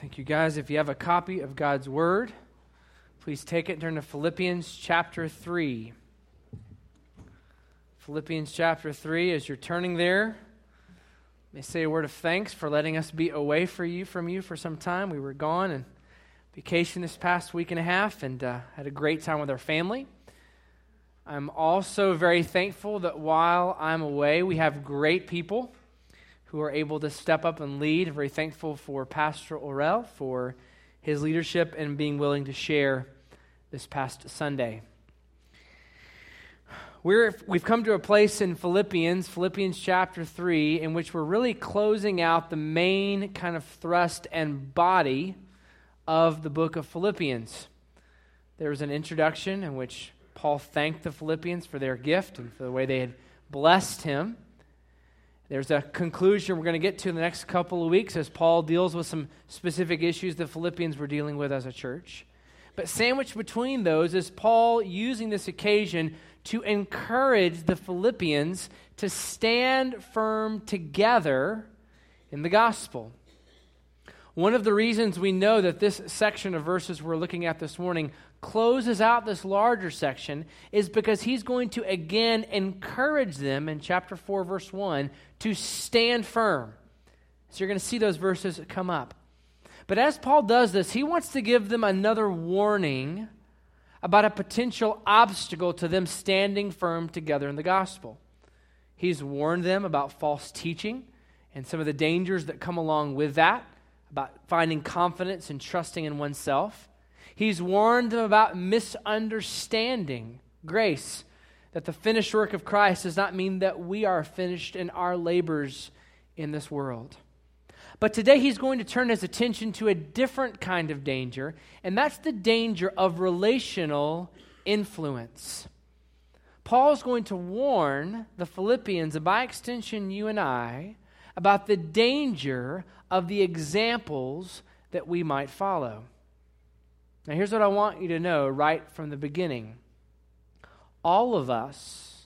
Thank you, guys. If you have a copy of God's Word, please take it and turn to Philippians chapter 3. Philippians chapter 3, as you're turning there, may say a word of thanks for letting us be away from you for some time. We were gone and vacation this past week and a half and had a great time with our family. I'm also very thankful that while I'm away, we have great people who are able to step up and lead. I'm very thankful for Pastor Orell for his leadership and being willing to share this past Sunday. We've come to a place in Philippians chapter 3, in which we're really closing out the main kind of thrust and body of the book of Philippians. There was an introduction in which Paul thanked the Philippians for their gift and for the way they had blessed him. There's a conclusion we're going to get to in the next couple of weeks as Paul deals with some specific issues the Philippians were dealing with as a church. But sandwiched between those is Paul using this occasion to encourage the Philippians to stand firm together in the gospel. One of the reasons we know that this section of verses we're looking at this morning closes out this larger section is because he's going to again encourage them in chapter 4, verse 1, to stand firm. So you're going to see those verses come up. But as Paul does this, he wants to give them another warning about a potential obstacle to them standing firm together in the gospel. He's warned them about false teaching and some of the dangers that come along with that, about finding confidence and trusting in oneself. He's warned them about misunderstanding grace, that the finished work of Christ does not mean that we are finished in our labors in this world. But today he's going to turn his attention to a different kind of danger, and that's the danger of relational influence. Paul's going to warn the Philippians, and by extension you and I, about the danger of the examples that we might follow. Now here's what I want you to know right from the beginning. All of us,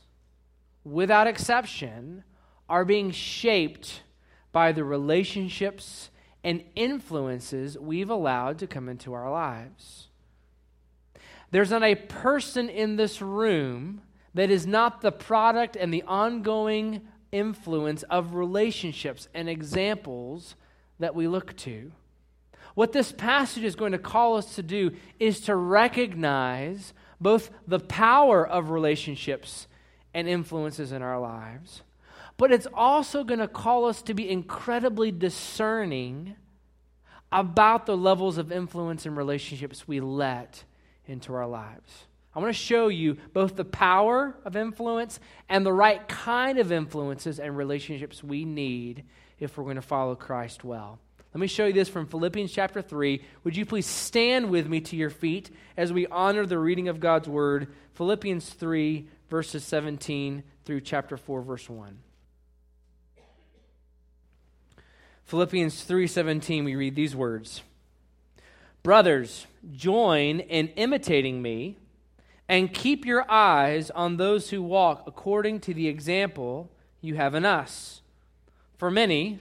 without exception, are being shaped by the relationships and influences we've allowed to come into our lives. There's not a person in this room that is not the product and the ongoing influence of relationships and examples that we look to. What this passage is going to call us to do is to recognize both the power of relationships and influences in our lives, but it's also going to call us to be incredibly discerning about the levels of influence and relationships we let into our lives. I want to show you both the power of influence and the right kind of influences and relationships we need if we're going to follow Christ well. Let me show you this from Philippians chapter 3. Would you please stand with me to your feet as we honor the reading of God's Word, Philippians 3, verses 17 through chapter 4, verse 1. Philippians 3:17, we read these words. Brothers, join in imitating me and keep your eyes on those who walk according to the example you have in us. For many,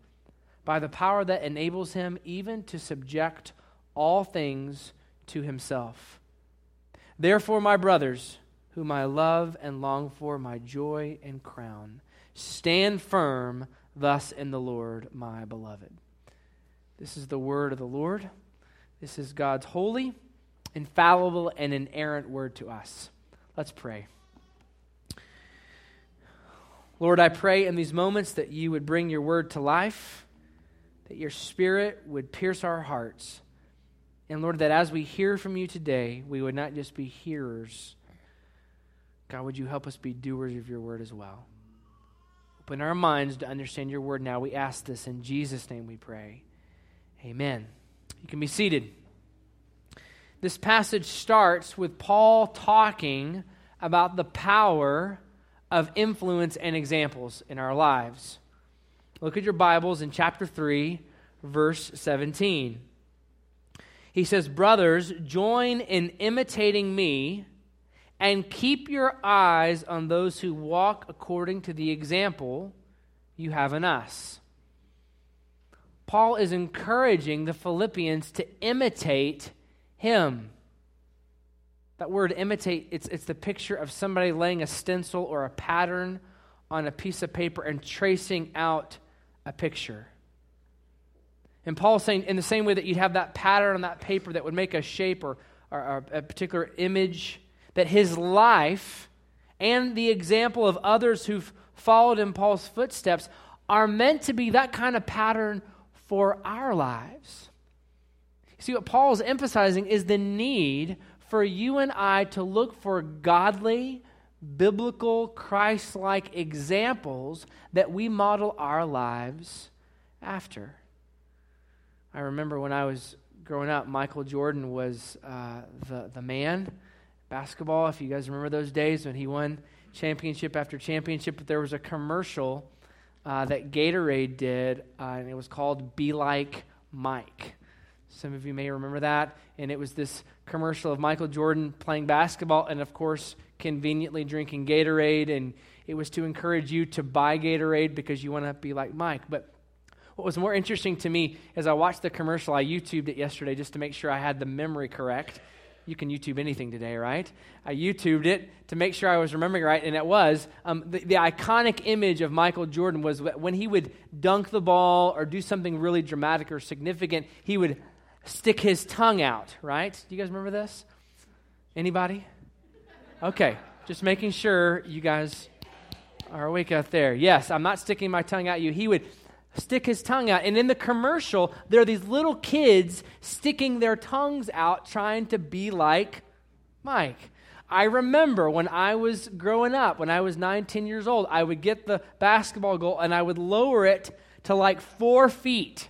by the power that enables Him even to subject all things to Himself. Therefore, my brothers, whom I love and long for, my joy and crown, stand firm thus in the Lord, my beloved. This is the word of the Lord. This is God's holy, infallible, and inerrant word to us. Let's pray. Lord, I pray in these moments that you would bring your word to life, that your Spirit would pierce our hearts, and Lord, that as we hear from you today, we would not just be hearers. God, would you help us be doers of your word as well? Open our minds to understand your word now. We ask this in Jesus' name we pray. Amen. You can be seated. This passage starts with Paul talking about the power of influence and examples in our lives. Look at your Bibles in chapter 3, verse 17. He says, "Brothers, join in imitating me and keep your eyes on those who walk according to the example you have in us." Paul is encouraging the Philippians to imitate him. That word imitate, it's the picture of somebody laying a stencil or a pattern on a piece of paper and tracing out a picture. And Paul's saying, in the same way that you'd have that pattern on that paper that would make a shape or a particular image, that his life and the example of others who've followed in Paul's footsteps are meant to be that kind of pattern for our lives. See, what Paul's emphasizing is the need for you and I to look for godly, biblical, Christ-like examples that we model our lives after. I remember when I was growing up, Michael Jordan was the man. Basketball, if you guys remember those days when he won championship after championship, but there was a commercial that Gatorade did, and it was called "Be Like Mike." Some of you may remember that. And it was this commercial of Michael Jordan playing basketball and, of course, conveniently drinking Gatorade. And it was to encourage you to buy Gatorade because you want to be like Mike. But what was more interesting to me is I watched the commercial. I YouTubed it yesterday just to make sure I had the memory correct. You can YouTube anything today, right? I YouTubed it to make sure I was remembering right. And it was the iconic image of Michael Jordan was when he would dunk the ball or do something really dramatic or significant, he would stick his tongue out, right? Do you guys remember this? Anybody? Okay, just making sure you guys are awake out there. Yes, I'm not sticking my tongue at you. He would stick his tongue out. And in the commercial, there are these little kids sticking their tongues out trying to be like Mike. I remember when I was growing up, when I was 9, 10 years old, I would get the basketball goal and I would lower it to like 4 feet.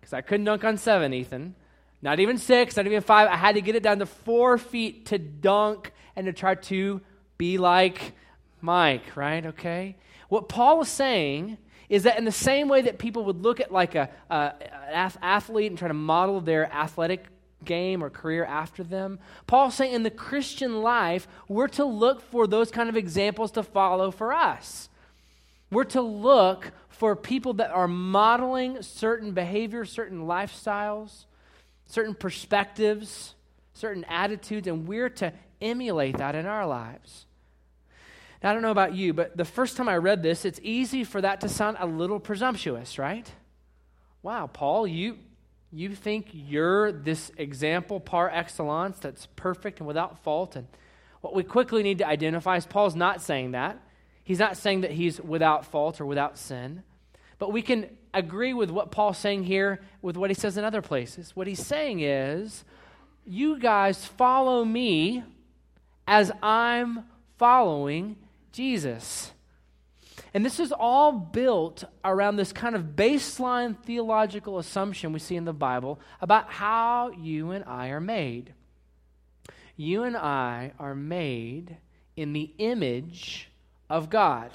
Because I couldn't dunk on 7, Ethan. Not even 6, not even 5. I had to get it down to 4 feet to dunk and to try to be like Mike, right? Okay? What Paul is saying is that in the same way that people would look at like an athlete and try to model their athletic game or career after them, Paul's saying in the Christian life, we're to look for those kind of examples to follow for us. We're to look for people that are modeling certain behaviors, certain lifestyles, certain perspectives, certain attitudes, and we're to emulate that in our lives. Now, I don't know about you, but the first time I read this, it's easy for that to sound a little presumptuous, right? Wow, Paul, you think you're this example par excellence that's perfect and without fault? And what we quickly need to identify is Paul's not saying that. He's not saying that he's without fault or without sin, but we can agree with what Paul's saying here with what he says in other places. What he's saying is, you guys follow me as I'm following Jesus. And this is all built around this kind of baseline theological assumption we see in the Bible about how you and I are made. You and I are made in the image of God.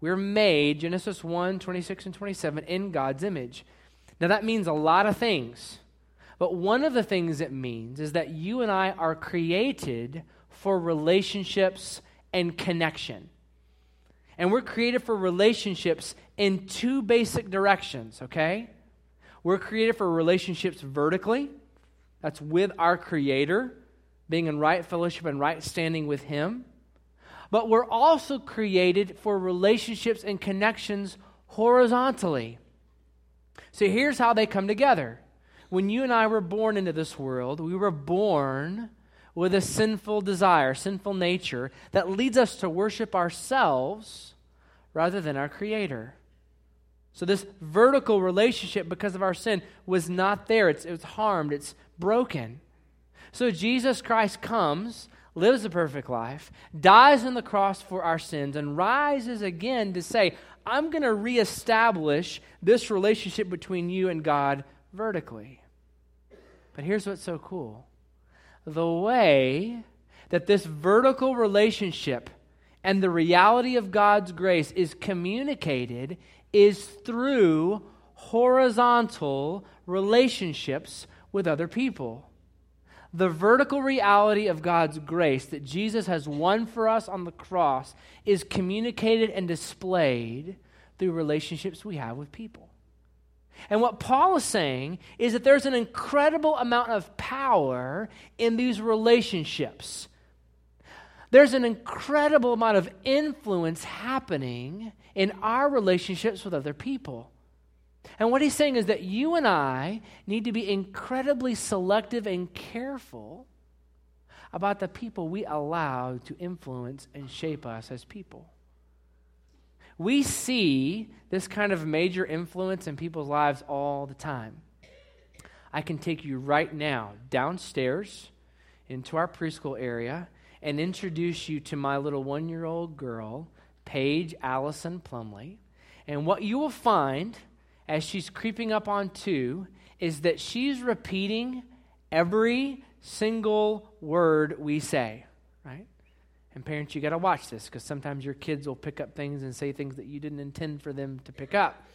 We're made, Genesis 1, 26 and 27, in God's image. Now that means a lot of things, but one of the things it means is that you and I are created for relationships and connection. And we're created for relationships in two basic directions, okay? We're created for relationships vertically, that's with our Creator, being in right fellowship and right standing with Him. But we're also created for relationships and connections horizontally. So here's how they come together. When you and I were born into this world, we were born with a sinful desire, sinful nature, that leads us to worship ourselves rather than our Creator. So this vertical relationship, because of our sin, was not there. It was harmed. It's broken. So Jesus Christ comes, lives a perfect life, dies on the cross for our sins, and rises again to say, I'm going to reestablish this relationship between you and God vertically. But here's what's so cool. The way that this vertical relationship and the reality of God's grace is communicated is through horizontal relationships with other people. The vertical reality of God's grace that Jesus has won for us on the cross is communicated and displayed through relationships we have with people. And what Paul is saying is that there's an incredible amount of power in these relationships. There's an incredible amount of influence happening in our relationships with other people. And what he's saying is that you and I need to be incredibly selective and careful about the people we allow to influence and shape us as people. We see this kind of major influence in people's lives all the time. I can take you right now downstairs into our preschool area and introduce you to my little one-year-old girl, Paige Allison Plumley. And what you will find as she's creeping up on 2 is that she's repeating every single word we say, right? And parents, you got to watch this because sometimes your kids will pick up things and say things that you didn't intend for them to pick up.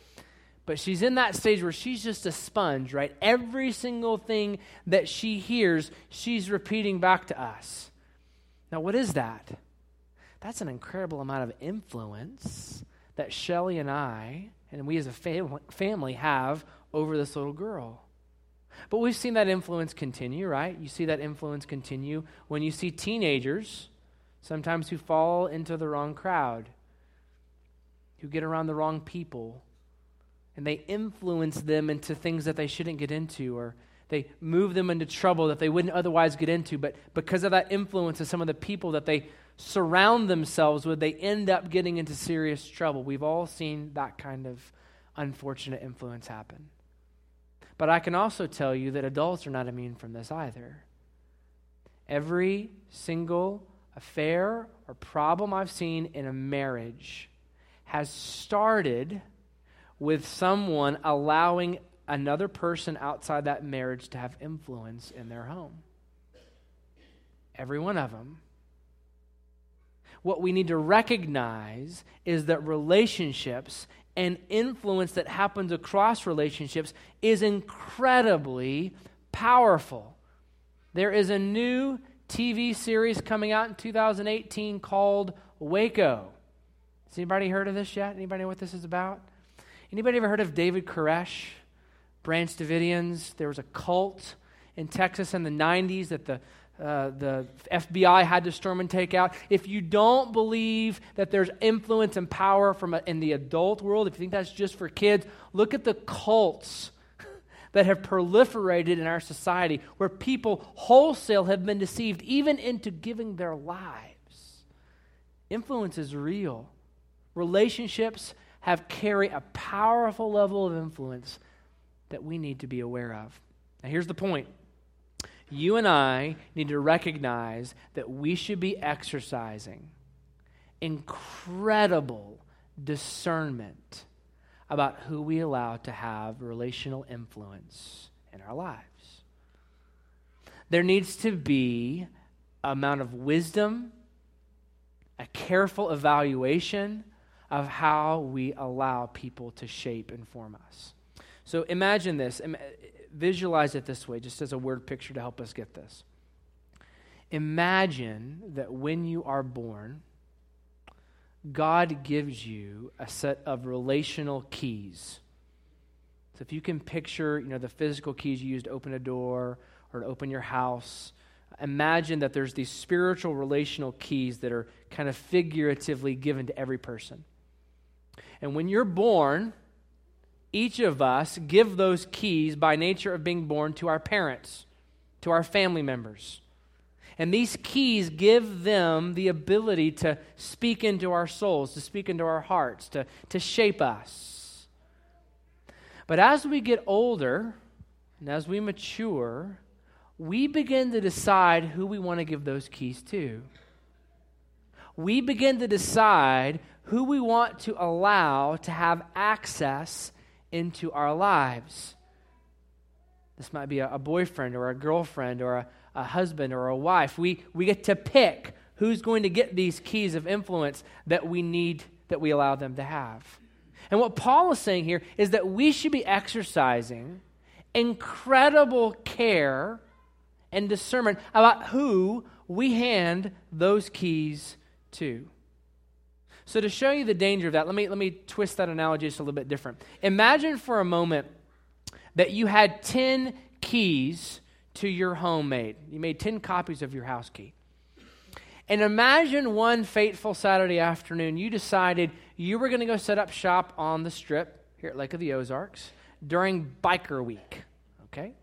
But she's in that stage where she's just a sponge, right? Every single thing that she hears, she's repeating back to us. Now, what is that? That's an incredible amount of influence that Shelly and I, and we as a family have over this little girl. But we've seen that influence continue, right? You see that influence continue when you see teenagers sometimes who fall into the wrong crowd, who get around the wrong people, and they influence them into things that they shouldn't get into, or they move them into trouble that they wouldn't otherwise get into. But because of that influence of some of the people that they surround themselves with, they end up getting into serious trouble. We've all seen that kind of unfortunate influence happen. But I can also tell you that adults are not immune from this either. Every single affair or problem I've seen in a marriage has started with someone allowing another person outside that marriage to have influence in their home. Every one of them. What we need to recognize is that relationships and influence that happens across relationships is incredibly powerful. There is a new TV series coming out in 2018 called Waco. Has anybody heard of this yet? Anybody know what this is about? Anybody ever heard of David Koresh? Branch Davidians? There was a cult in Texas in the 90s that the FBI had to storm and take out. If you don't believe that there's influence and power in the adult world, if you think that's just for kids, look at the cults that have proliferated in our society where people wholesale have been deceived even into giving their lives. Influence is real. Relationships carry a powerful level of influence that we need to be aware of. Now here's the point. You and I need to recognize that we should be exercising incredible discernment about who we allow to have relational influence in our lives. There needs to be an amount of wisdom, a careful evaluation of how we allow people to shape and form us. So imagine this. Visualize it this way, just as a word picture to help us get this. Imagine that when you are born, God gives you a set of relational keys. So if you can picture, the physical keys you use to open a door or to open your house, imagine that there's these spiritual relational keys that are kind of figuratively given to every person. And when you're born, each of us give those keys by nature of being born to our parents, to our family members. And these keys give them the ability to speak into our souls, to speak into our hearts, to shape us. But as we get older and as we mature, we begin to decide who we want to give those keys to. We begin to decide who we want to allow to have access into our lives. This might be a boyfriend or a girlfriend or a husband or a wife. We get to pick who's going to get these keys of influence that we need, that we allow them to have. And what Paul is saying here is that we should be exercising incredible care and discernment about who we hand those keys to. So to show you the danger of that, let me twist that analogy just a little bit different. Imagine for a moment that you had 10 keys to your home made. You made 10 copies of your house key. And imagine one fateful Saturday afternoon, you decided you were going to go set up shop on the Strip here at Lake of the Ozarks during Biker Week, okay?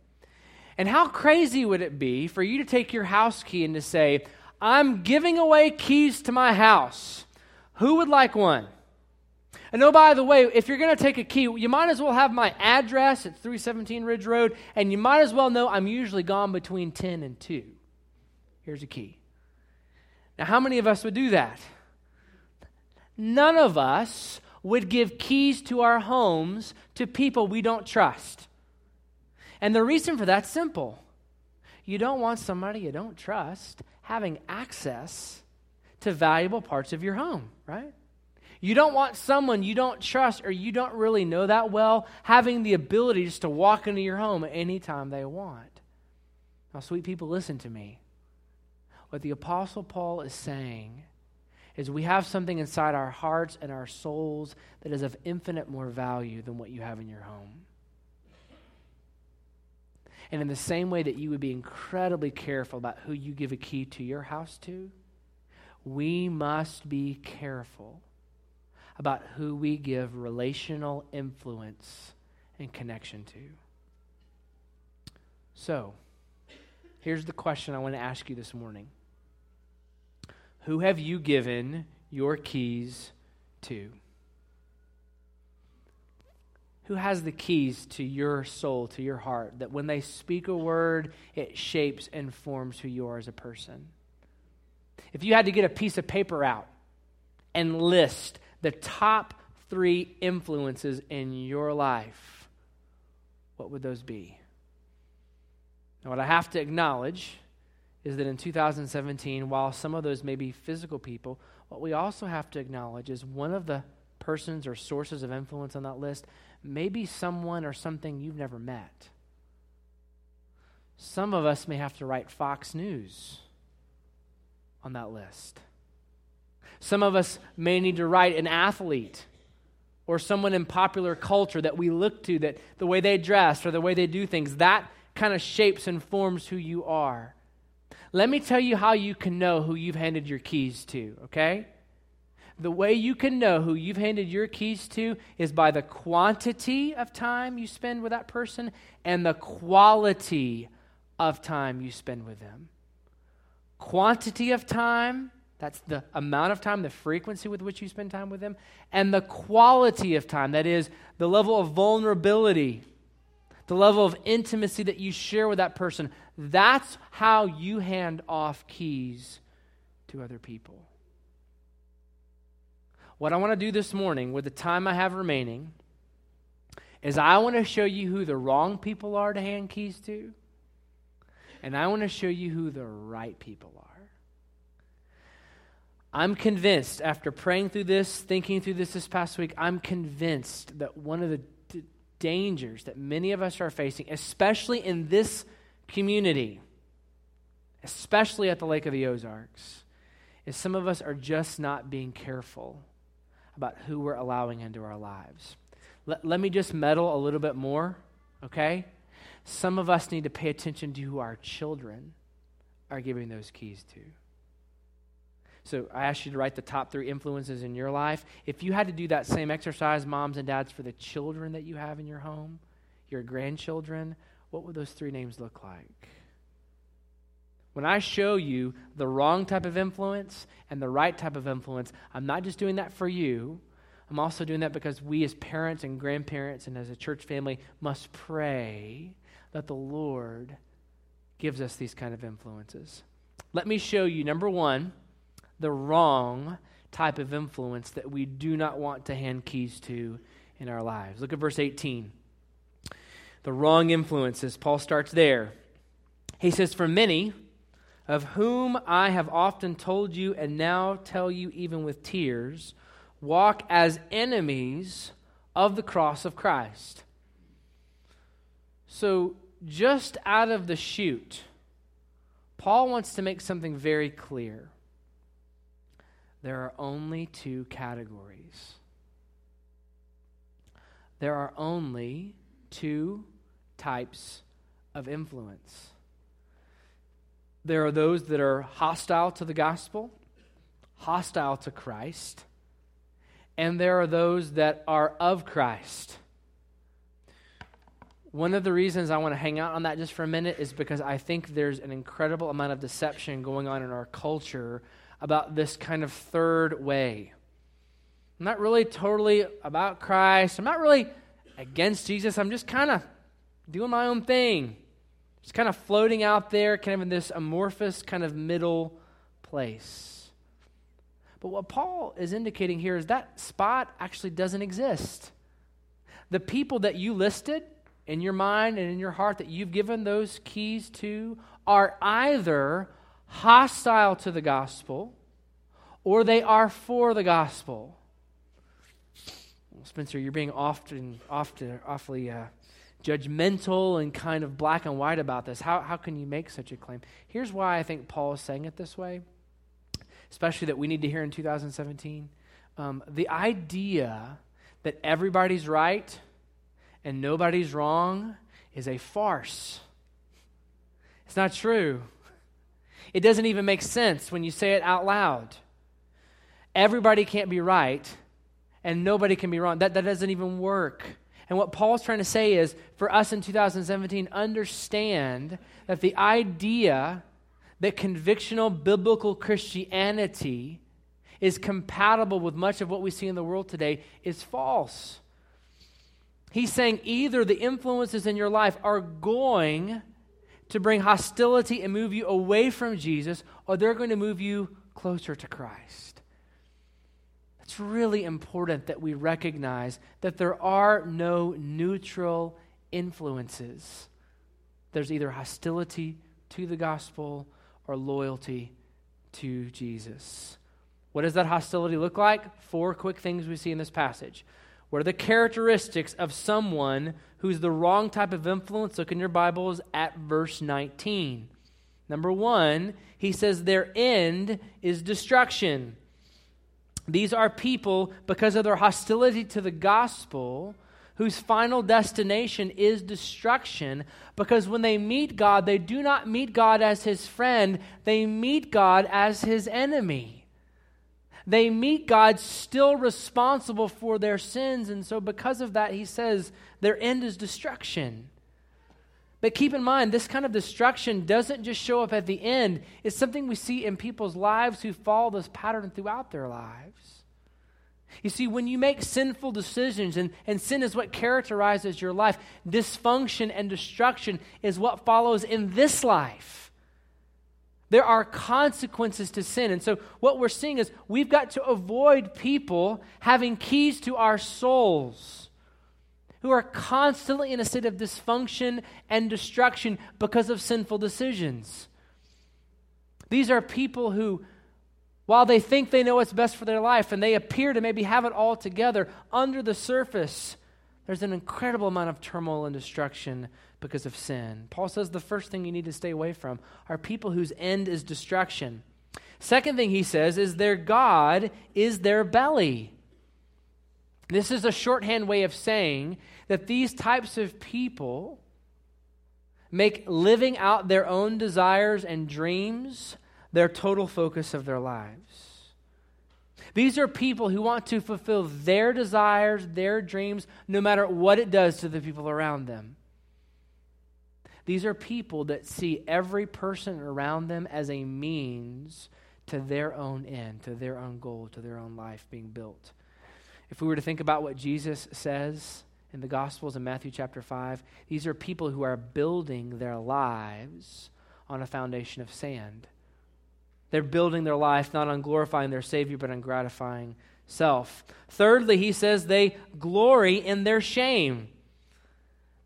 And how crazy would it be for you to take your house key and to say, I'm giving away keys to my house. Who would like one? And oh, by the way, if you're going to take a key, you might as well have my address at 317 Ridge Road, and you might as well know I'm usually gone between 10 and 2. Here's a key. Now, how many of us would do that? None of us would give keys to our homes to people we don't trust. And the reason for that's simple. You don't want somebody you don't trust having access to valuable parts of your home, right? You don't want someone you don't trust or you don't really know that well having the ability just to walk into your home anytime they want. Now, sweet people, listen to me. What the Apostle Paul is saying is we have something inside our hearts and our souls that is of infinite more value than what you have in your home. And in the same way that you would be incredibly careful about who you give a key to your house to, we must be careful about who we give relational influence and connection to. So, here's the question I want to ask you this morning. Who have you given your keys to? Who has the keys to your soul, to your heart, that when they speak a word, it shapes and forms who you are as a person? If you had to get a piece of paper out and list the top 3 influences in your life, what would those be? Now, what I have to acknowledge is that in 2017, while some of those may be physical people, what we also have to acknowledge is one of the persons or sources of influence on that list may be someone or something you've never met. Some of us may have to write Fox News on that list. Some of us may need to write an athlete or someone in popular culture that we look to, that the way they dress or the way they do things, that kind of shapes and forms who you are. Let me tell you how you can know who you've handed your keys to, okay? The way you can know who you've handed your keys to is by the quantity of time you spend with that person and the quality of time you spend with them. Quantity of time, that's the amount of time, the frequency with which you spend time with them, and the quality of time, that is the level of vulnerability, the level of intimacy that you share with that person. That's how you hand off keys to other people. What I want to do this morning with the time I have remaining is I want to show you who the wrong people are to hand keys to. And I want to show you who the right people are. I'm convinced, after praying through this, thinking through this past week, I'm convinced that one of the dangers that many of us are facing, especially in this community, especially at the Lake of the Ozarks, is some of us are just not being careful about who we're allowing into our lives. Let me just meddle a little bit more, okay? Some of us need to pay attention to who our children are giving those keys to. So I asked you to write the top 3 influences in your life. If you had to do that same exercise, moms and dads, for the children that you have in your home, your grandchildren, what would those 3 names look like? When I show you the wrong type of influence and the right type of influence, I'm not just doing that for you. I'm also doing that because we as parents and grandparents and as a church family must pray that the Lord gives us these kind of influences. Let me show you, number 1, the wrong type of influence that we do not want to hand keys to in our lives. Look at verse 18. the wrong influences. Paul starts there. He says, "For many, of whom I have often told you and now tell you even with tears, walk as enemies of the cross of Christ." So just out of the chute, Paul wants to make something very clear. There are only two categories. There are only two types of influence. There are those that are hostile to the gospel, hostile to Christ, and there are those that are of Christ. One of the reasons I want to hang out on that just for a minute is because I think there's an incredible amount of deception going on in our culture about this kind of third way. I'm not really totally about Christ. I'm not really against Jesus. I'm just kind of doing my own thing. Just kind of floating out there, kind of in this amorphous kind of middle place. But what Paul is indicating here is that spot actually doesn't exist. The people that you listed in your mind and in your heart that you've given those keys to are either hostile to the gospel or they are for the gospel. Spencer, you're being awfully judgmental and kind of black and white about this. How can you make such a claim? Here's why I think Paul is saying it this way, especially that we need to hear in 2017. The idea that everybody's right and nobody's wrong is a farce. It's not true. It doesn't even make sense when you say it out loud. Everybody can't be right, and nobody can be wrong. That doesn't even work. And what Paul's trying to say is, for us in 2017, understand that the idea that convictional biblical Christianity is compatible with much of what we see in the world today is false. He's saying either the influences in your life are going to bring hostility and move you away from Jesus, or they're going to move you closer to Christ. It's really important that we recognize that there are no neutral influences. There's either hostility to the gospel or loyalty to Jesus. What does that hostility look like? 4 quick things we see in this passage. What are the characteristics of someone who's the wrong type of influence? Look in your Bibles at verse 19. Number 1, he says their end is destruction. These are people, because of their hostility to the gospel, whose final destination is destruction, because when they meet God, they do not meet God as his friend, they meet God as his enemy. They meet God still responsible for their sins, and so because of that, he says their end is destruction. But keep in mind, this kind of destruction doesn't just show up at the end. It's something we see in people's lives who follow this pattern throughout their lives. You see, when you make sinful decisions, and sin is what characterizes your life, dysfunction and destruction is what follows in this life. There are consequences to sin. And so what we're seeing is we've got to avoid people having keys to our souls, who are constantly in a state of dysfunction and destruction because of sinful decisions. These are people who, while they think they know what's best for their life and they appear to maybe have it all together, under the surface, there's an incredible amount of turmoil and destruction because of sin. Paul says the first thing you need to stay away from are people whose end is destruction. Second thing he says is their God is their belly. This is a shorthand way of saying that these types of people make living out their own desires and dreams their total focus of their lives. These are people who want to fulfill their desires, their dreams, no matter what it does to the people around them. These are people that see every person around them as a means to their own end, to their own goal, to their own life being built. If we were to think about what Jesus says in the Gospels in Matthew chapter 5, these are people who are building their lives on a foundation of sand. They're building their life not on glorifying their Savior, but on gratifying self. Thirdly, he says they glory in their shame.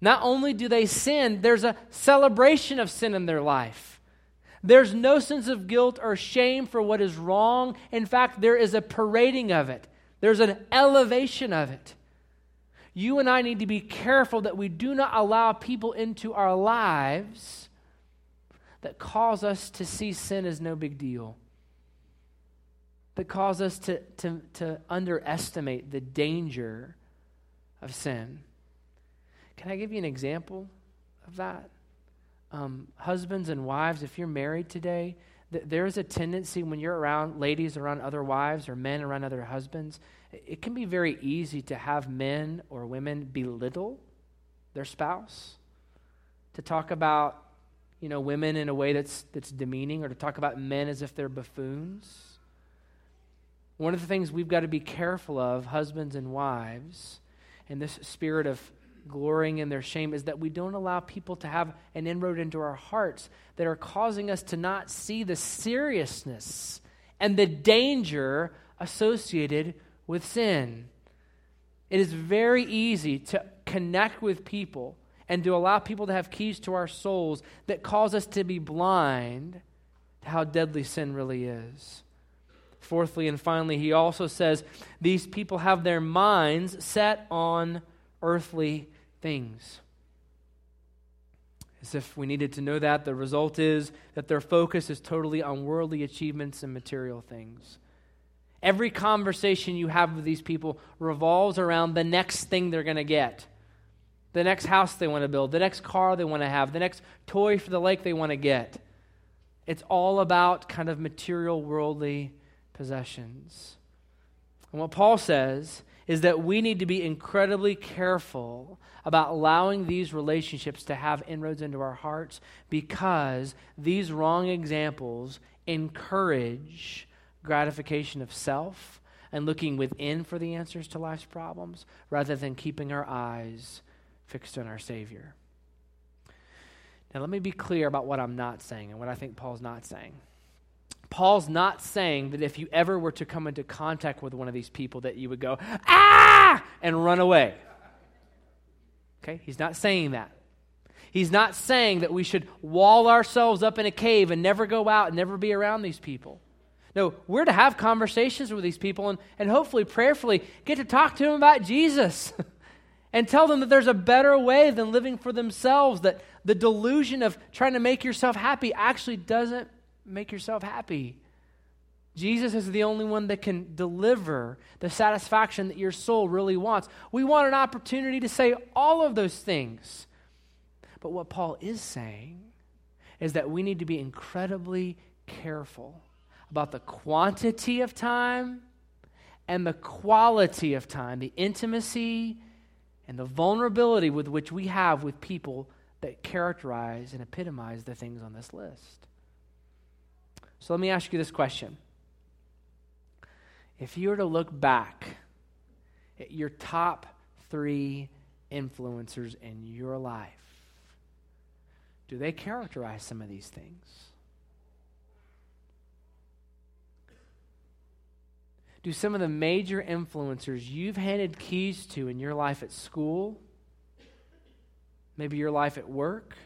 Not only do they sin, there's a celebration of sin in their life. There's no sense of guilt or shame for what is wrong. In fact, there is a parading of it. There's an elevation of it. You and I need to be careful that we do not allow people into our lives that cause us to see sin as no big deal, that cause us to underestimate the danger of sin. Can I give you an example of that? Husbands and wives, if you're married today, there is a tendency when you're around ladies around other wives or men around other husbands, it can be very easy to have men or women belittle their spouse, to talk about, you know, women in a way that's demeaning, or to talk about men as if they're buffoons. One of the things we've got to be careful of, husbands and wives, in this spirit of glorying in their shame, is that we don't allow people to have an inroad into our hearts that are causing us to not see the seriousness and the danger associated with sin. It is very easy to connect with people and to allow people to have keys to our souls that cause us to be blind to how deadly sin really is. Fourthly and finally, he also says, these people have their minds set on earthly things. As if we needed to know that, the result is that their focus is totally on worldly achievements and material things. Every conversation you have with these people revolves around the next thing they're going to get, the next house they want to build, the next car they want to have, the next toy for the lake they want to get. It's all about kind of material, worldly possessions. And what Paul says is that we need to be incredibly careful about allowing these relationships to have inroads into our hearts, because these wrong examples encourage gratification of self and looking within for the answers to life's problems rather than keeping our eyes fixed on our Savior. Now, let me be clear about what I'm not saying and what I think Paul's not saying. Paul's not saying that if you ever were to come into contact with one of these people that you would go, ah, and run away. Okay? He's not saying that. He's not saying that we should wall ourselves up in a cave and never go out and never be around these people. No, we're to have conversations with these people and hopefully prayerfully get to talk to them about Jesus and tell them that there's a better way than living for themselves, that the delusion of trying to make yourself happy actually doesn't make yourself happy. Jesus is the only one that can deliver the satisfaction that your soul really wants. We want an opportunity to say all of those things. But what Paul is saying is that we need to be incredibly careful about the quantity of time and the quality of time, the intimacy and the vulnerability with which we have with people that characterize and epitomize the things on this list. So let me ask you this question. If you were to look back at your top 3 influencers in your life, do they characterize some of these things? Do some of the major influencers you've handed keys to in your life at school, maybe your life at work,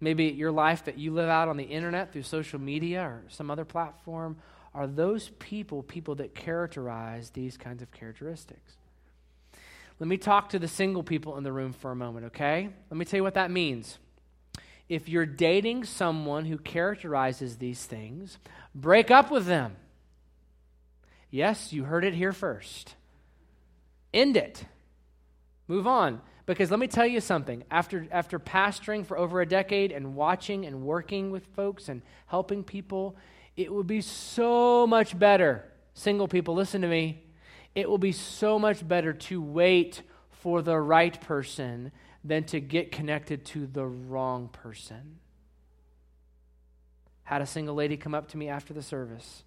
maybe your life that you live out on the internet through social media or some other platform, are those people that characterize these kinds of characteristics? Let me talk to the single people in the room for a moment, okay? Let me tell you what that means. If you're dating someone who characterizes these things, break up with them. Yes, you heard it here first. End it. Move on. Because let me tell you something, after pastoring for over a decade and watching and working with folks and helping people, it would be so much better, single people, listen to me, it will be so much better to wait for the right person than to get connected to the wrong person. Had a single lady come up to me after the service,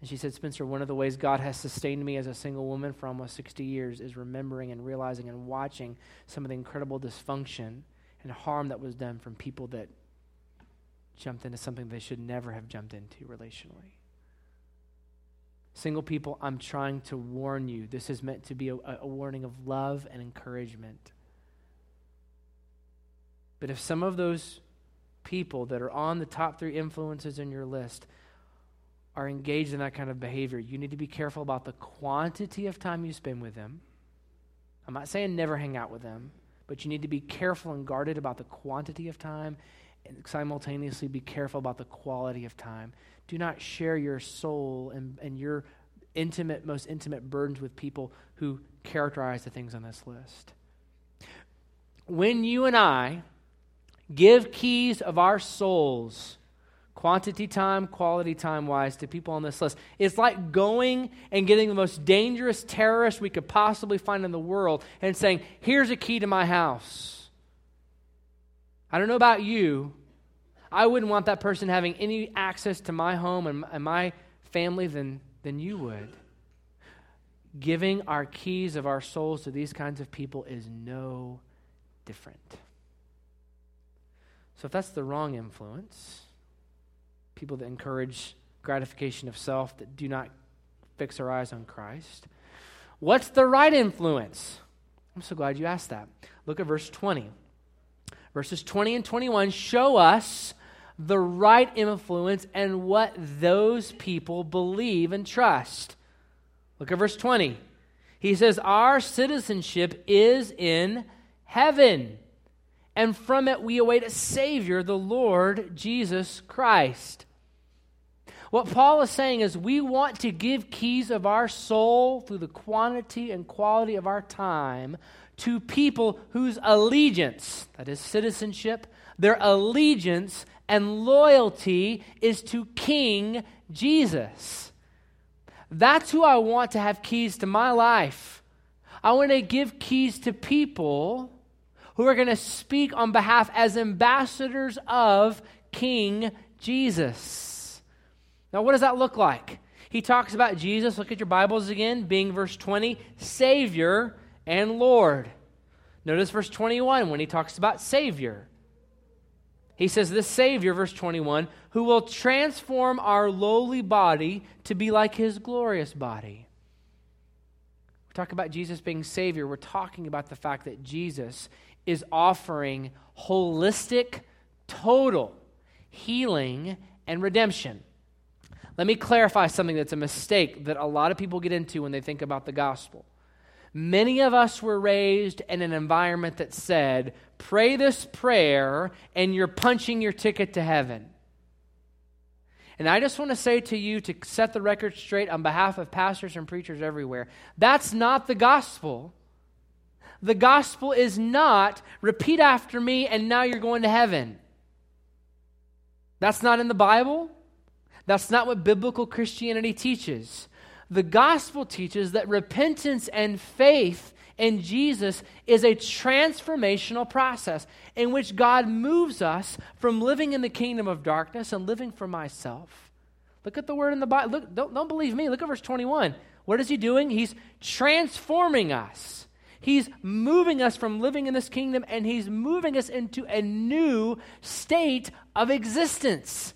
and she said, Spencer, one of the ways God has sustained me as a single woman for almost 60 years is remembering and realizing and watching some of the incredible dysfunction and harm that was done from people that jumped into something they should never have jumped into relationally. Single people, I'm trying to warn you. This is meant to be a warning of love and encouragement. But if some of those people that are on the top 3 influences in your list are engaged in that kind of behavior, you need to be careful about the quantity of time you spend with them. I'm not saying never hang out with them, but you need to be careful and guarded about the quantity of time and simultaneously be careful about the quality of time. Do not share your soul and your intimate, most intimate burdens with people who characterize the things on this list. When you and I give keys of our souls, quantity time, quality time-wise, to people on this list, it's like going and getting the most dangerous terrorist we could possibly find in the world and saying, here's a key to my house. I don't know about you, I wouldn't want that person having any access to my home and my family than you would. Giving our keys of our souls to these kinds of people is no different. So if that's the wrong influence, people that encourage gratification of self, that do not fix our eyes on Christ, what's the right influence? I'm so glad you asked that. Look at verse 20. Verses 20 and 21 show us the right influence and what those people believe and trust. Look at verse 20. He says, our citizenship is in heaven, and from it we await a Savior, the Lord Jesus Christ. What Paul is saying is we want to give keys of our soul through the quantity and quality of our time to people whose allegiance, that is citizenship, their allegiance and loyalty is to King Jesus. That's who I want to have keys to my life. I want to give keys to people who are going to speak on behalf as ambassadors of King Jesus. Now, what does that look like? He talks about Jesus, look at your Bibles again, being verse 20, Savior and Lord. Notice verse 21 when he talks about Savior. He says this Savior, verse 21, who will transform our lowly body to be like his glorious body. We talk about Jesus being Savior. We're talking about the fact that Jesus is offering holistic, total healing and redemption. Let me clarify something that's a mistake that a lot of people get into when they think about the gospel. Many of us were raised in an environment that said, pray this prayer and you're punching your ticket to heaven. And I just want to say to you, to set the record straight on behalf of pastors and preachers everywhere, that's not the gospel. The gospel is not, repeat after me, and now you're going to heaven. That's not in the Bible. That's not what biblical Christianity teaches. The gospel teaches that repentance and faith in Jesus is a transformational process in which God moves us from living in the kingdom of darkness and living for myself. Look at the word in the Bible. Look, don't believe me. Look at verse 21. What is he doing? He's transforming us. He's moving us from living in this kingdom, and he's moving us into a new state of existence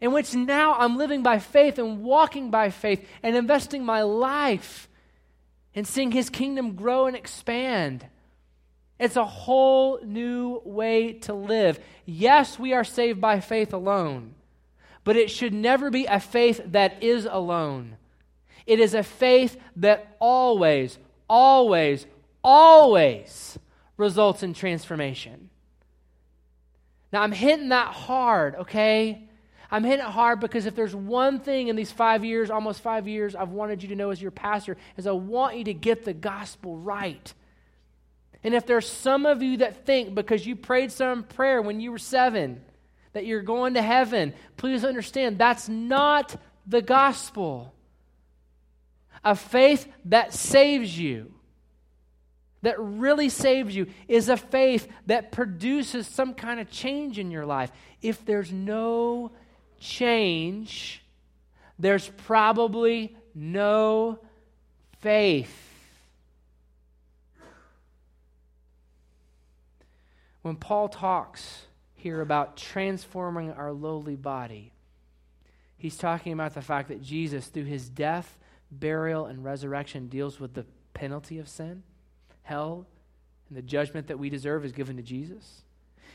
in which now I'm living by faith and walking by faith and investing my life and seeing his kingdom grow and expand. It's a whole new way to live. Yes, we are saved by faith alone, but it should never be a faith that is alone. It is a faith that always results in transformation. Now, I'm hitting that hard, okay? I'm hitting it hard because if there's one thing in these 5 years, almost 5 years, I've wanted you to know as your pastor, is I want you to get the gospel right. And if there's some of you that think because you prayed some prayer when you were 7 that you're going to heaven, please understand that's not the gospel. A faith that saves you, that really saves you, is a faith that produces some kind of change in your life. If there's no change, there's probably no faith. When Paul talks here about transforming our lowly body, He's talking about the fact that Jesus, through his death, burial, and resurrection, deals with the penalty of sin, hell, and the judgment that we deserve is given to Jesus.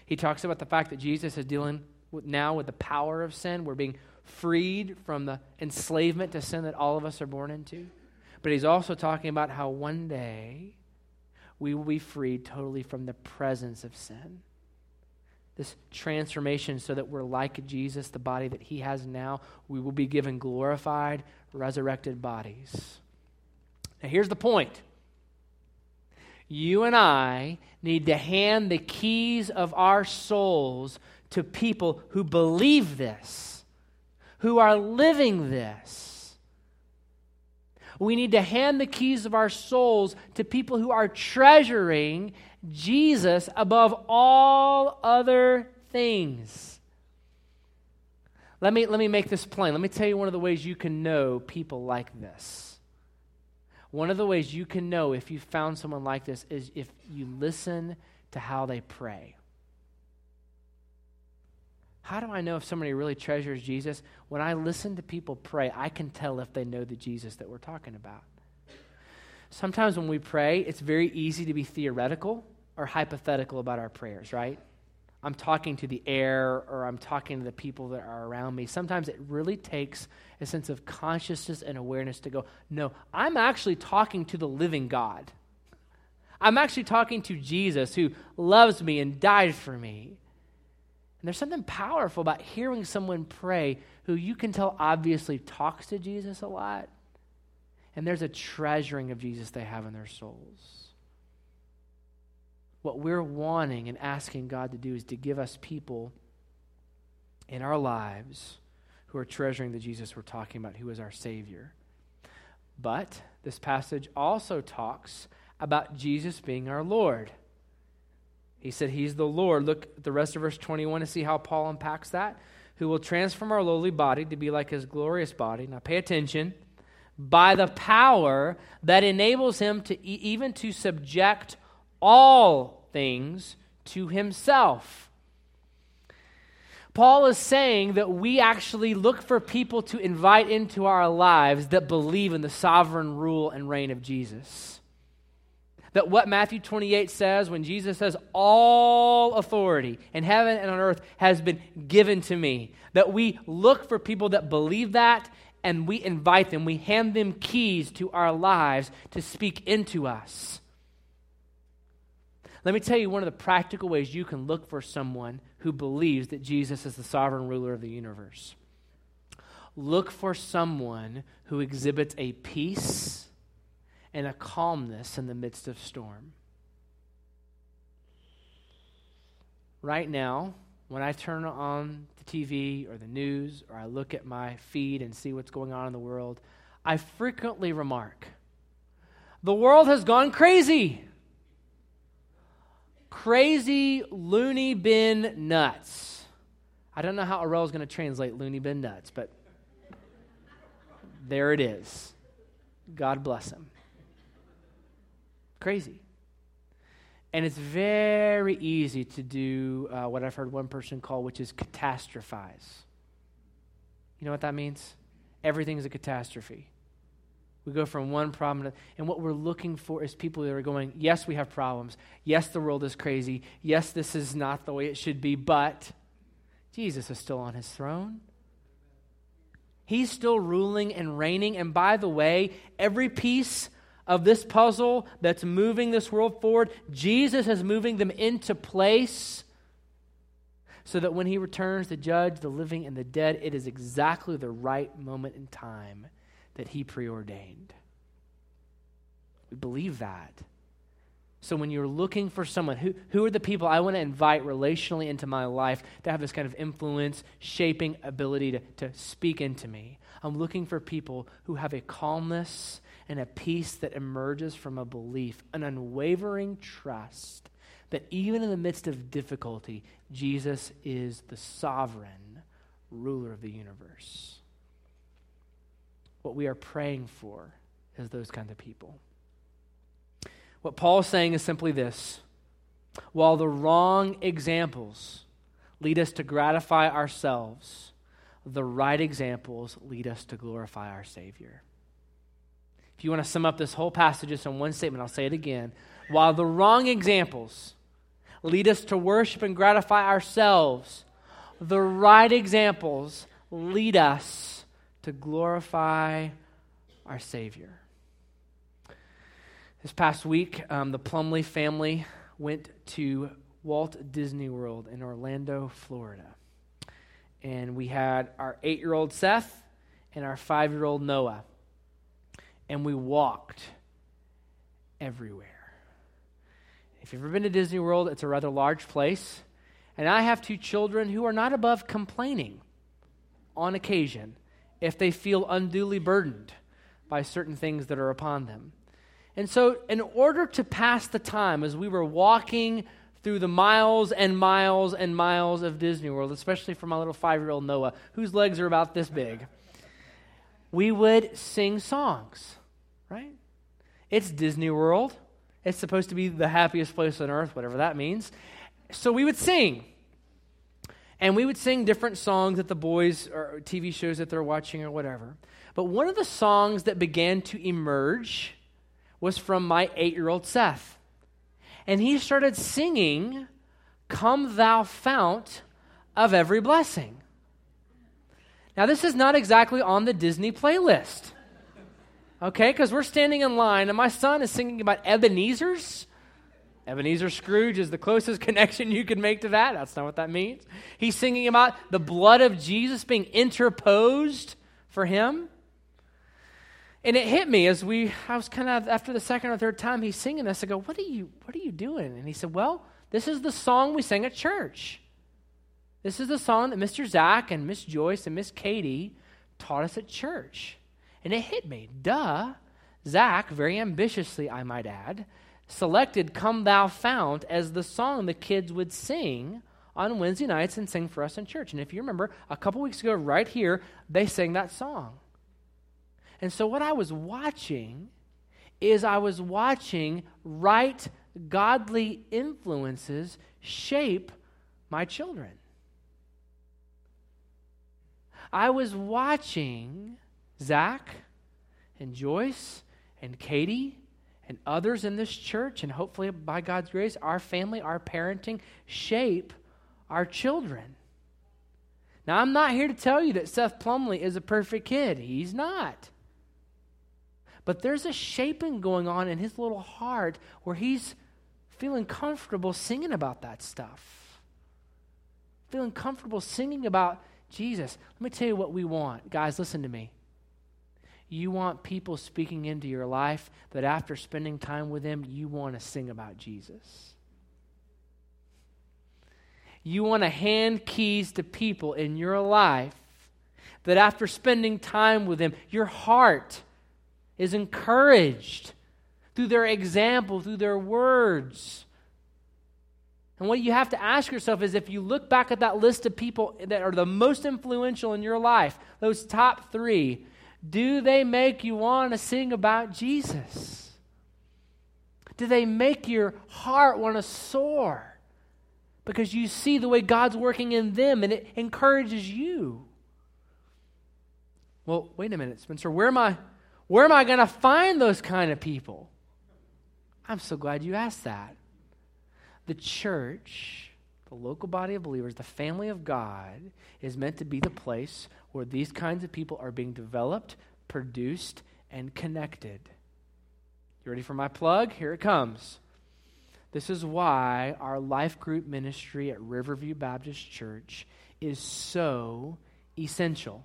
He talks about the fact that Jesus is dealing with now with the power of sin. We're being freed from the enslavement to sin that all of us are born into. But he's also talking about how one day we will be freed totally from the presence of sin. This transformation so that we're like Jesus, the body that he has now. We will be given glorified, resurrected bodies. Now here's the point. You and I need to hand the keys of our souls to people who believe this, who are living this. We need to hand the keys of our souls to people who are treasuring Jesus above all other things. Let me make this plain. Let me tell you one of the ways you can know people like this. One of the ways you can know if you found someone like this is if you listen to how they pray. How do I know if somebody really treasures Jesus? When I listen to people pray, I can tell if they know the Jesus that we're talking about. Sometimes when we pray, it's very easy to be theoretical or hypothetical about our prayers, right? I'm talking to the air, or I'm talking to the people that are around me. Sometimes it really takes a sense of consciousness and awareness to go, no, I'm actually talking to the living God. I'm actually talking to Jesus who loves me and died for me. And there's something powerful about hearing someone pray who you can tell obviously talks to Jesus a lot. And there's a treasuring of Jesus they have in their souls. What we're wanting and asking God to do is to give us people in our lives who are treasuring the Jesus we're talking about, who is our Savior. But this passage also talks about Jesus being our Lord. He said he's the Lord. Look at the rest of verse 21 to see how Paul unpacks that. Who will transform our lowly body to be like his glorious body. Now pay attention. By the power that enables him to even to subject all things to himself. Paul is saying that we actually look for people to invite into our lives that believe in the sovereign rule and reign of Jesus. That what Matthew 28 says, when Jesus says, all authority in heaven and on earth has been given to me, that we look for people that believe that, and we invite them, we hand them keys to our lives to speak into us. Let me tell you one of the practical ways you can look for someone who believes that Jesus is the sovereign ruler of the universe. Look for someone who exhibits a peace and a calmness in the midst of storm. Right now, when I turn on the TV or the news, or I look at my feed and see what's going on in the world, I frequently remark, the world has gone crazy. Crazy, loony bin nuts. I don't know how Arel's going to translate loony bin nuts, but there it is. God bless him. Crazy. And it's very easy to do what I've heard one person call, which is catastrophize. You know what that means? Everything's a catastrophe. We go from one problem to another. And what we're looking for is people that are going, yes, we have problems. Yes, the world is crazy. Yes, this is not the way it should be, but Jesus is still on his throne. He's still ruling and reigning. And by the way, every piece of this puzzle that's moving this world forward, Jesus is moving them into place so that when he returns to judge the living and the dead, it is exactly the right moment in time that he preordained. We believe that. So when you're looking for someone, who are the people I want to invite relationally into my life to have this kind of influence, shaping ability to speak into me? I'm looking for people who have a calmness and a peace that emerges from a belief, an unwavering trust that even in the midst of difficulty, Jesus is the sovereign ruler of the universe. What we are praying for is those kinds of people. What Paul is saying is simply this. While the wrong examples lead us to gratify ourselves, the right examples lead us to glorify our Savior. If you want to sum up this whole passage just in one statement, I'll say it again. While the wrong examples lead us to worship and gratify ourselves, the right examples lead us to glorify our Savior. This past week, the Plumley family went to Walt Disney World in Orlando, Florida. And we had our 8-year-old Seth and our 5-year-old Noah. And we walked everywhere. If you've ever been to Disney World, it's a rather large place. And I have two children who are not above complaining on occasion if they feel unduly burdened by certain things that are upon them. And so in order to pass the time as we were walking through the miles and miles and miles of Disney World, especially for my little 5-year-old Noah, whose legs are about this big, we would sing songs, right? It's Disney World. It's supposed to be the happiest place on earth, whatever that means. So we would sing. And we would sing different songs that the boys or TV shows that they're watching or whatever. But one of the songs that began to emerge was from my 8-year-old Seth. And he started singing, "Come Thou Fount of Every Blessing." Now, this is not exactly on the Disney playlist, okay? Because we're standing in line, and my son is singing about Ebenezer's. Ebenezer Scrooge is the closest connection you could make to that. That's not what that means. He's singing about the blood of Jesus being interposed for him. And it hit me I was kind of, after the second or third time he's singing this, I go, what are you doing? And he said, well, this is the song we sang at church. This is the song that Mr. Zach and Miss Joyce and Miss Katie taught us at church. And it hit me. Duh. Zach, very ambitiously, I might add, selected "Come Thou Fount" as the song the kids would sing on Wednesday nights and sing for us in church. And if you remember, a couple weeks ago right here, they sang that song. And so what I was watching is right godly influences shape my children. I was watching Zach and Joyce and Katie and others in this church, and hopefully by God's grace, our family, our parenting, shape our children. Now, I'm not here to tell you that Seth Plumley is a perfect kid. He's not. But there's a shaping going on in his little heart where he's feeling comfortable singing about that stuff. Feeling comfortable singing about Jesus. Let me tell you what we want. Guys, listen to me. You want people speaking into your life that after spending time with them, you want to sing about Jesus. You want to hand keys to people in your life that after spending time with them, your heart is encouraged through their example, through their words. And what you have to ask yourself is, if you look back at that list of people that are the most influential in your life, those top 3, do they make you want to sing about Jesus? Do they make your heart want to soar? Because you see the way God's working in them and it encourages you. Well, wait a minute, Spencer. Where am I going to find those kind of people? I'm so glad you asked that. The church, the local body of believers, the family of God is meant to be the place where these kinds of people are being developed, produced, and connected. You ready for my plug? Here it comes. This is why our life group ministry at Riverview Baptist Church is so essential.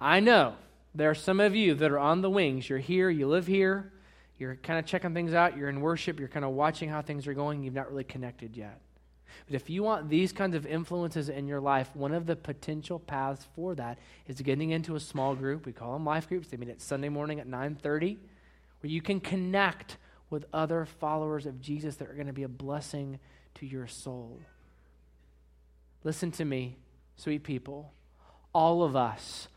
I know there are some of you that are on the wings. You're here, you live here. You're kind of checking things out. You're in worship. You're kind of watching how things are going. You've not really connected yet. But if you want these kinds of influences in your life, one of the potential paths for that is getting into a small group. We call them life groups. They meet at Sunday morning at 9:30, where you can connect with other followers of Jesus that are going to be a blessing to your soul. Listen to me, sweet people. All of us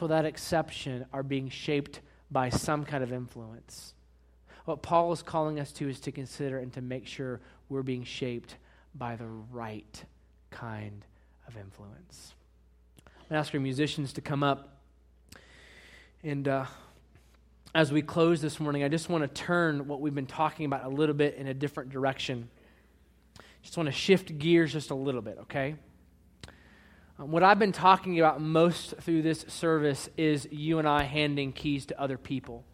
without exception are being shaped by some kind of influence. What Paul is calling us to is to consider and to make sure we're being shaped by the right kind of influence. I'd ask our musicians to come up. And as we close this morning, I just want to turn what we've been talking about a little bit in a different direction. Just want to shift gears just a little bit, okay? What I've been talking about most through this service is you and I handing keys to other people,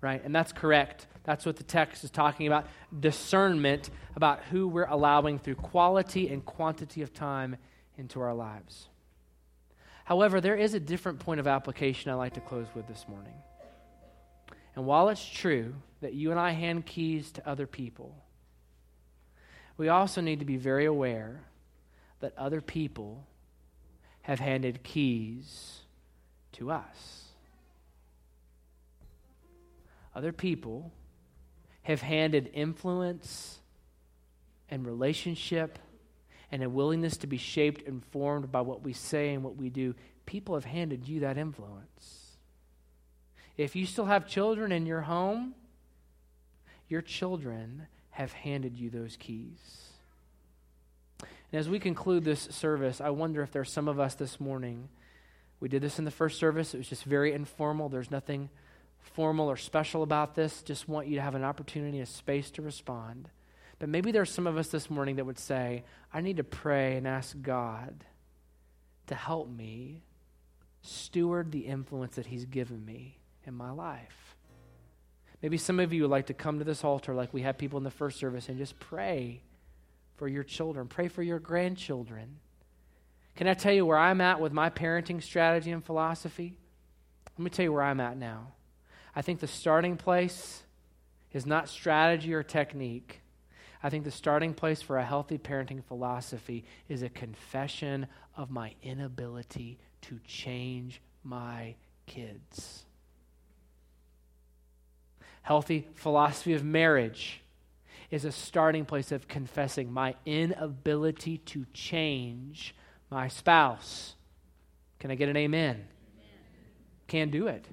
right? And that's correct. That's what the text is talking about. Discernment about who we're allowing through quality and quantity of time into our lives. However, there is a different point of application I'd like to close with this morning. And while it's true that you and I hand keys to other people, we also need to be very aware that other people have handed keys to us. Other people have handed influence and relationship and a willingness to be shaped and formed by what we say and what we do. People have handed you that influence. If you still have children in your home, your children have handed you those keys. And as we conclude this service, I wonder if there's some of us this morning. We did this in the first service. It was just very informal. There's nothing formal or special about this. Just want you to have an opportunity, a space to respond. But maybe there's some of us this morning that would say, I need to pray and ask God to help me steward the influence that he's given me in my life. Maybe some of you would like to come to this altar like we had people in the first service and just pray for your children. Pray for your grandchildren. Can I tell you where I'm at with my parenting strategy and philosophy? Let me tell you where I'm at now. I think the starting place is not strategy or technique. I think the starting place for a healthy parenting philosophy is a confession of my inability to change my kids. Healthy philosophy of marriage is a starting place of confessing my inability to change my spouse. Can I get an amen? Amen. Can't do it.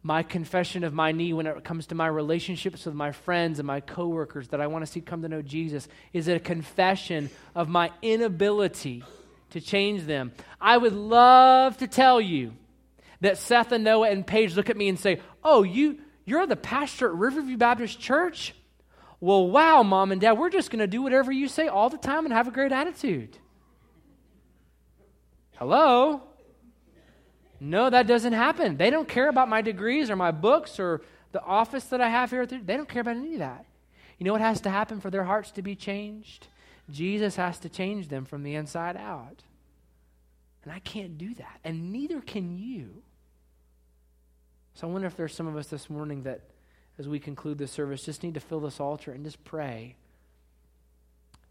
My confession of my need when it comes to my relationships with my friends and my coworkers that I want to see come to know Jesus is a confession of my inability to change them. I would love to tell you that Seth and Noah and Paige look at me and say, oh, you're the pastor at Riverview Baptist Church? Well, wow, Mom and Dad, we're just going to do whatever you say all the time and have a great attitude. Hello? No, that doesn't happen. They don't care about my degrees or my books or the office that I have here. They don't care about any of that. You know what has to happen for their hearts to be changed? Jesus has to change them from the inside out. And I can't do that. And neither can you. So I wonder if there's some of us this morning that, as we conclude this service, just need to fill this altar and just pray.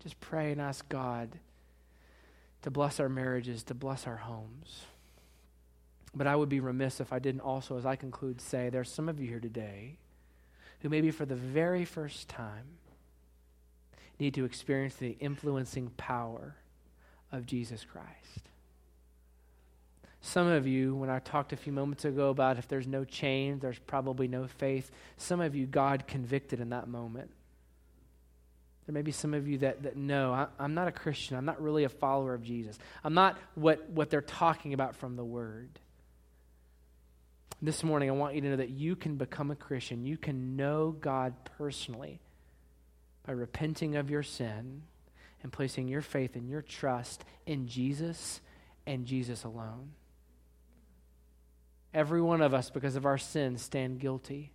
Just pray and ask God to bless our marriages, to bless our homes. But I would be remiss if I didn't also, as I conclude, say there's some of you here today who maybe for the very first time need to experience the influencing power of Jesus Christ. Some of you, when I talked a few moments ago about if there's no change, there's probably no faith, some of you God convicted in that moment. There may be some of you that know, I'm not a Christian. I'm not really a follower of Jesus. I'm not what they're talking about from the Word. This morning, I want you to know that you can become a Christian. You can know God personally by repenting of your sin and placing your faith and your trust in Jesus and Jesus alone. Every one of us, because of our sin, stand guilty.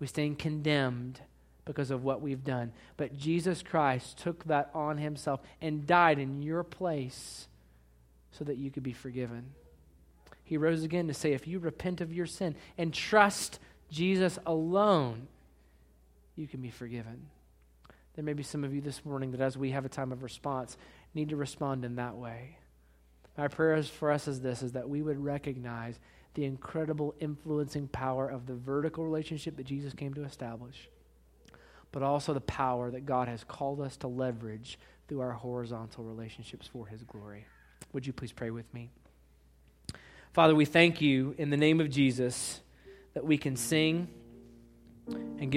We stand condemned because of what we've done. But Jesus Christ took that on himself and died in your place so that you could be forgiven. He rose again to say, if you repent of your sin and trust Jesus alone, you can be forgiven. There may be some of you this morning that as we have a time of response, need to respond in that way. My prayer for us is this, is that we would recognize the incredible influencing power of the vertical relationship that Jesus came to establish, but also the power that God has called us to leverage through our horizontal relationships for his glory. Would you please pray with me? Father, we thank you in the name of Jesus that we can sing and give